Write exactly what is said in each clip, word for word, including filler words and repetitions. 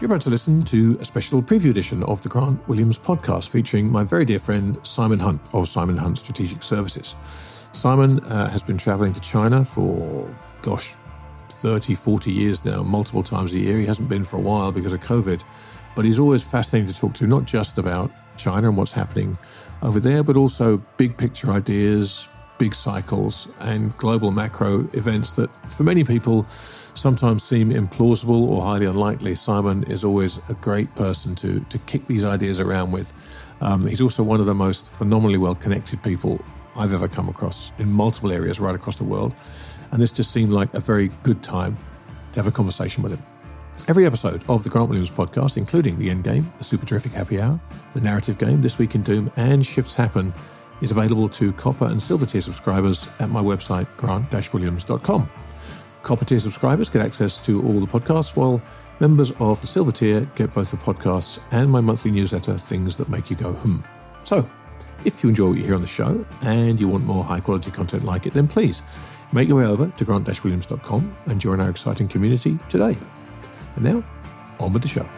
You're about to listen to a special preview edition of the Grant Williams podcast featuring my very dear friend Simon Hunt of Simon Hunt Strategic Services. Simon uh, has been traveling to China for, gosh, thirty, forty years now, multiple times a year. He hasn't been for a while because of COVID, but he's always fascinating to talk to, not just about China and what's happening over there, but also big picture ideas, big cycles and global macro events that for many people sometimes seem implausible or highly unlikely. Simon is always a great person to, to kick these ideas around with. Um, he's also one of the most phenomenally well-connected people I've ever come across in multiple areas right across the world. And this just seemed like a very good time to have a conversation with him. Every episode of the Grant Williams podcast, including The End Game, The Super Terrific Happy Hour, The Narrative Game, This Week in Doom, and Shifts Happen, is available to Copper and Silver tier subscribers at my website, grant dash williams dot com. Copper tier subscribers get access to all the podcasts, while members of the Silver tier get both the podcasts and my monthly newsletter, Things That Make You Go Hmmm. So, if you enjoy what you hear on the show and you want more high-quality content like it, then please make your way over to grant dash williams dot com and join our exciting community today. And now, on with the show.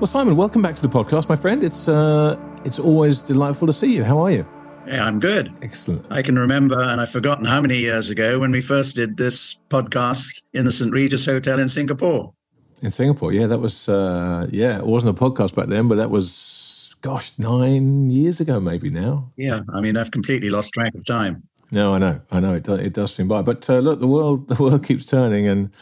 Well, Simon, welcome back to the podcast, my friend. It's uh, it's always delightful to see you. How are you? Yeah, I'm good. Excellent. I can remember, and I've forgotten how many years ago, when we first did this podcast in the Saint Regis Hotel in Singapore. In Singapore, yeah. That was, uh, yeah, it wasn't a podcast back then, but that was, gosh, nine years ago maybe now. Yeah, I mean, I've completely lost track of time. No, I know. I know. It, do, it does seem by. But uh, look, the world the world keeps turning, and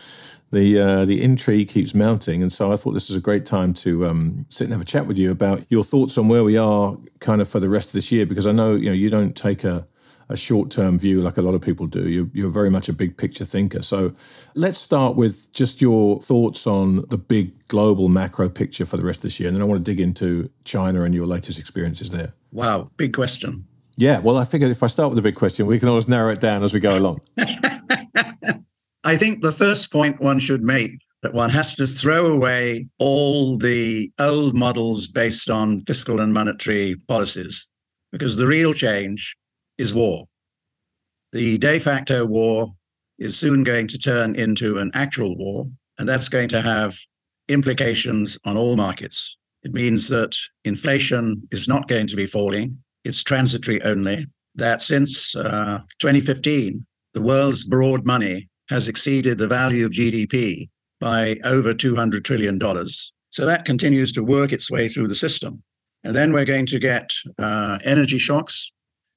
The uh, the intrigue keeps mounting, and so I thought this was a great time to um, sit and have a chat with you about your thoughts on where we are kind of for the rest of this year, because I know you know you don't take a, a short-term view like a lot of people do. You're, you're very much a big-picture thinker. So let's start with just your thoughts on the big global macro picture for the rest of this year, and then I want to dig into China and your latest experiences there. Wow, big question. Yeah, well, I figured if I start with a big question, we can always narrow it down as we go along. I think the first point one should make that one has to throw away all the old models based on fiscal and monetary policies, because the real change is war. The de facto war is soon going to turn into an actual war, and that's going to have implications on all markets. It means that inflation is not going to be falling. It's transitory only. That since uh, twenty fifteen, the world's broad money has exceeded the value of G D P by over two hundred trillion dollars. So that continues to work its way through the system. And then we're going to get uh, energy shocks.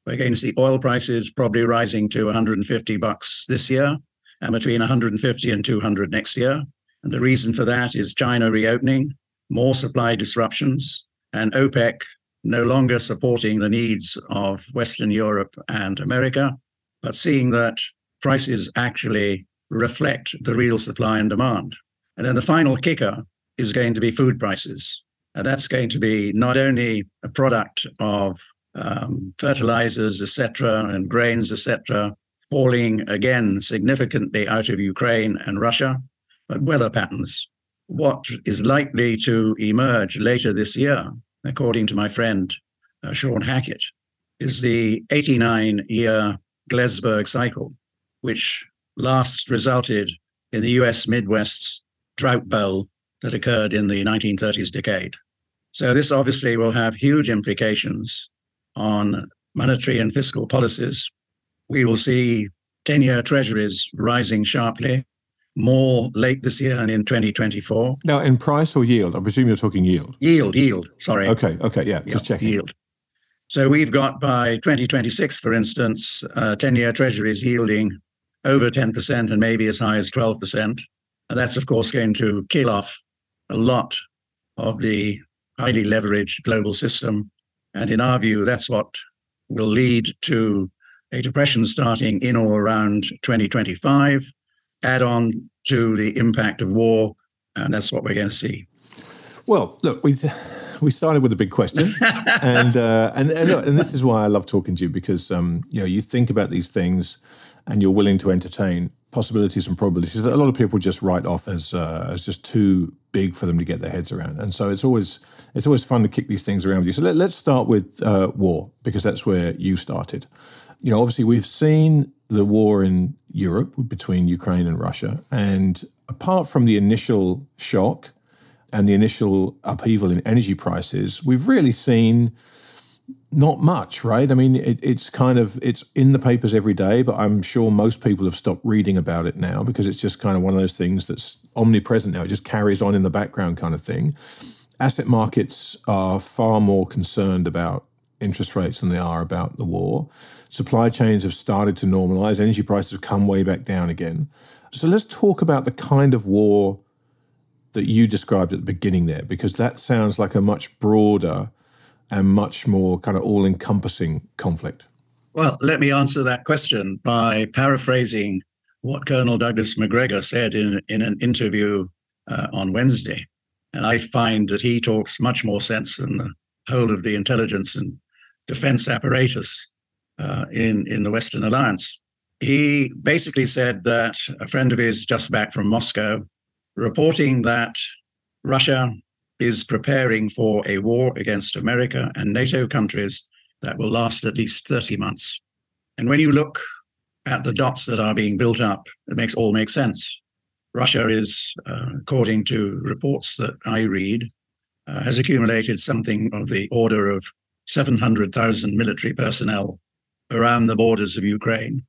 We're going to see oil prices probably rising to one hundred fifty bucks this year, and between one hundred fifty and two hundred next year. And the reason for that is China reopening, more supply disruptions, and OPEC no longer supporting the needs of Western Europe and America, but seeing that prices actually reflect the real supply and demand. And then the final kicker is going to be food prices. And that's going to be not only a product of um, fertilizers, et cetera, and grains, et cetera, falling again significantly out of Ukraine and Russia, but weather patterns. What is likely to emerge later this year, according to my friend, uh, Sean Hackett, is the eighty-nine year Gleisberg cycle, which last resulted in the U S Midwest's drought bowl that occurred in the nineteen thirties decade. So this obviously will have huge implications on monetary and fiscal policies. We will see ten-year treasuries rising sharply, more late this year and in twenty twenty-four. Now, in price or yield? I presume you're talking yield. Yield, yield, sorry. Okay, okay, yeah, yield, just checking. Yield. So we've got by twenty twenty-six, for instance, uh, ten-year treasuries yielding over ten percent and maybe as high as twelve percent. And that's, of course, going to kill off a lot of the highly leveraged global system. And in our view, that's what will lead to a depression starting in or around twenty twenty-five, add on to the impact of war, and that's what we're going to see. Well, look, we've... We started with a big question, and uh, and and, look, and this is why I love talking to you, because um, you know, you think about these things, and you're willing to entertain possibilities and probabilities that a lot of people just write off as uh, as just too big for them to get their heads around. And so it's always it's always fun to kick these things around with you. So let, let's start with uh, war, because that's where you started. You know, obviously we've seen the war in Europe between Ukraine and Russia, and apart from the initial shock and the initial upheaval in energy prices, we've really seen not much, right? I mean, it, it's kind of, it's in the papers every day, but I'm sure most people have stopped reading about it now because it's just kind of one of those things that's omnipresent now. It just carries on in the background kind of thing. Asset markets are far more concerned about interest rates than they are about the war. Supply chains have started to normalize. Energy prices have come way back down again. So let's talk about the kind of war that you described at the beginning there, because that sounds like a much broader and much more kind of all-encompassing conflict. Well, let me answer that question by paraphrasing what Colonel Douglas McGregor said in, in an interview uh, on Wednesday. And I find that he talks much more sense than the whole of the intelligence and defense apparatus uh, in, in the Western Alliance. He basically said that a friend of his just back from Moscow reporting that Russia is preparing for a war against America and NATO countries that will last at least thirty months. And when you look at the dots that are being built up, it makes all make sense. Russia is, uh, according to reports that I read, uh, has accumulated something of the order of seven hundred thousand military personnel around the borders of Ukraine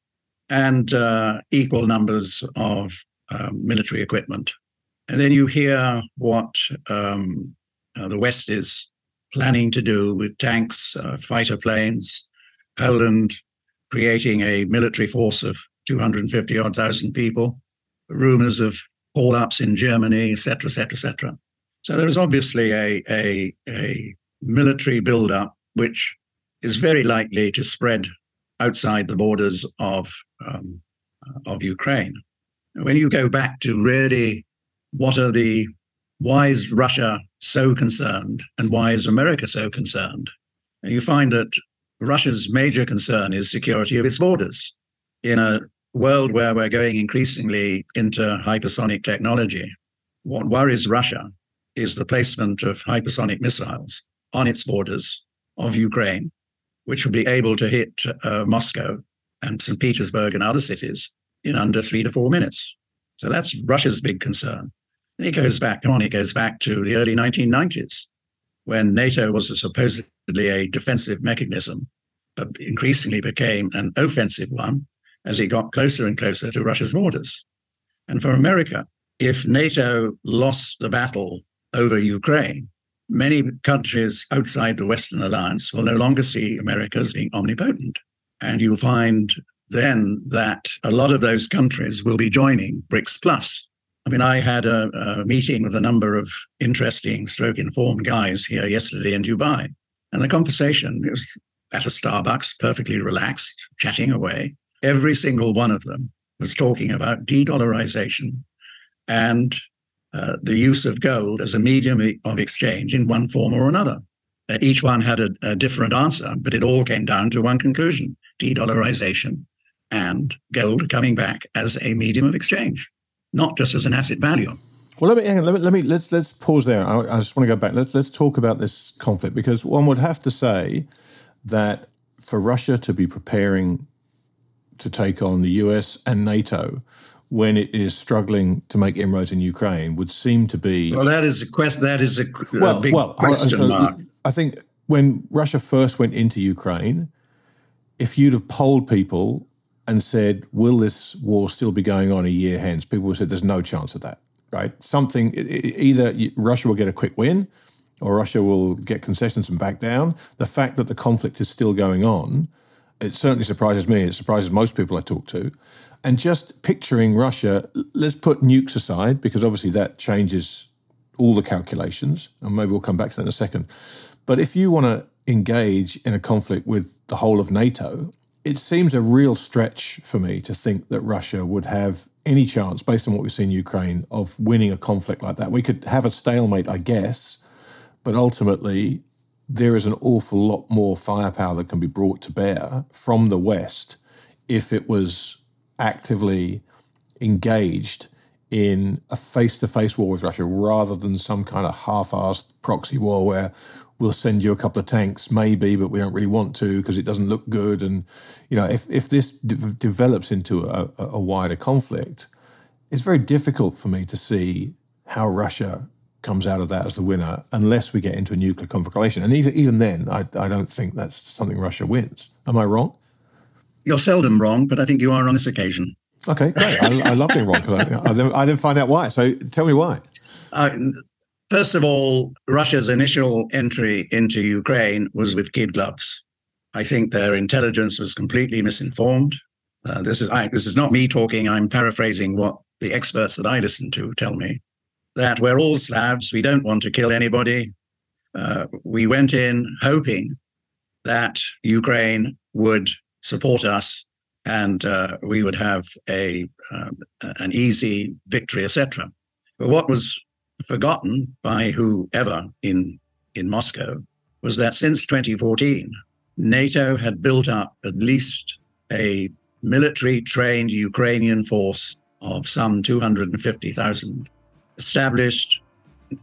and uh, equal numbers of uh, military equipment. And then you hear what um, uh, the West is planning to do with tanks, uh, fighter planes, Poland creating a military force of two hundred fifty odd thousand people, rumors of call-ups in Germany, et cetera, et cetera, et cetera. So there is obviously a, a, a military buildup, which is very likely to spread outside the borders of, um, of Ukraine. When you go back to really what are the, why is Russia so concerned and why is America so concerned? And you find that Russia's major concern is security of its borders. In a world where we're going increasingly into hypersonic technology, what worries Russia is the placement of hypersonic missiles on its borders of Ukraine, which will be able to hit uh, Moscow and Saint Petersburg and other cities in under three to four minutes. So that's Russia's big concern. And it goes back on, it goes back to the early nineteen nineties, when NATO was supposedly a defensive mechanism, but increasingly became an offensive one as it got closer and closer to Russia's borders. And for America, if NATO lost the battle over Ukraine, many countries outside the Western Alliance will no longer see America as being omnipotent. And you'll find then that a lot of those countries will be joining BRICS Plus. I mean, I had a, a meeting with a number of interesting stroke informed guys here yesterday in Dubai. And the conversation, it was at a Starbucks, perfectly relaxed, chatting away. Every single one of them was talking about de-dollarization and uh, the use of gold as a medium of exchange in one form or another. Uh, each one had a, a different answer, but it all came down to one conclusion: de-dollarization and gold coming back as a medium of exchange, not just as an asset value. Well, let me hang on, let me, let me let's let's pause there. I, I just want to go back. Let's let's talk about this conflict, because one would have to say that for Russia to be preparing to take on the U S and NATO when it is struggling to make inroads in Ukraine would seem to be well. That is a quest. That is a, a well, big well, question I, I, mark. I think when Russia first went into Ukraine, if you'd have polled people and said, will this war still be going on a year hence? People said, there's no chance of that, right? Something, either Russia will get a quick win or Russia will get concessions and back down. The fact that the conflict is still going on, it certainly surprises me. It surprises most people I talk to. And just picturing Russia, let's put nukes aside, because obviously that changes all the calculations, and maybe we'll come back to that in a second. But if you want to engage in a conflict with the whole of NATO, It seems a real stretch for me to think that Russia would have any chance, based on what we've seen in Ukraine, of winning a conflict like that. We could have a stalemate, I guess, but ultimately there is an awful lot more firepower that can be brought to bear from the West if it was actively engaged in a face-to-face war with Russia rather than some kind of half-assed proxy war where we'll send you a couple of tanks, maybe, but we don't really want to because it doesn't look good. And, you know, if, if this de- develops into a, a wider conflict, it's very difficult for me to see how Russia comes out of that as the winner unless we get into a nuclear confrontation. And even, even then, I, I don't think that's something Russia wins. Am I wrong? You're seldom wrong, but I think you are on this occasion. Okay, great. I, I love being wrong because I, I didn't find out why. So tell me why. Uh, First of all, Russia's initial entry into Ukraine was with kid gloves. I think their intelligence was completely misinformed. Uh, this is I, this is not me talking. I'm paraphrasing what the experts that I listen to tell me, that we're all Slavs. We don't want to kill anybody. Uh, we went in hoping that Ukraine would support us and uh, we would have a um, an easy victory, et cetera. But what was forgotten by whoever in in Moscow was that since twenty fourteen, NATO had built up at least a military-trained Ukrainian force of some two hundred fifty thousand, established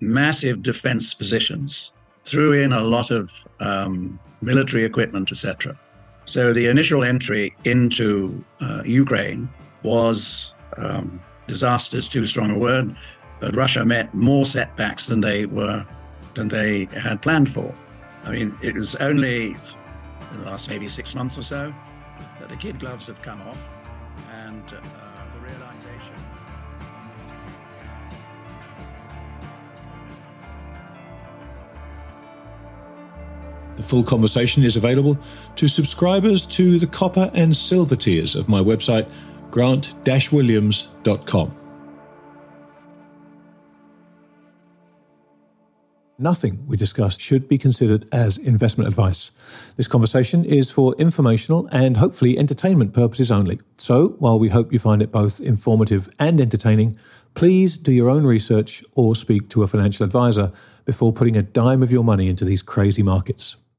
massive defense positions, threw in a lot of um, military equipment, et cetera. So the initial entry into uh, Ukraine was um, disaster is too strong a word. But Russia met more setbacks than they were, than they had planned for. I mean, it was only in the last maybe six months or so that the kid gloves have come off, and uh, the realization. The full conversation is available to subscribers to the Copper and Silver tiers of my website, Grant Williams dot com. Nothing we discussed should be considered as investment advice. This conversation is for informational and hopefully entertainment purposes only. So, while we hope you find it both informative and entertaining, please do your own research or speak to a financial advisor before putting a dime of your money into these crazy markets.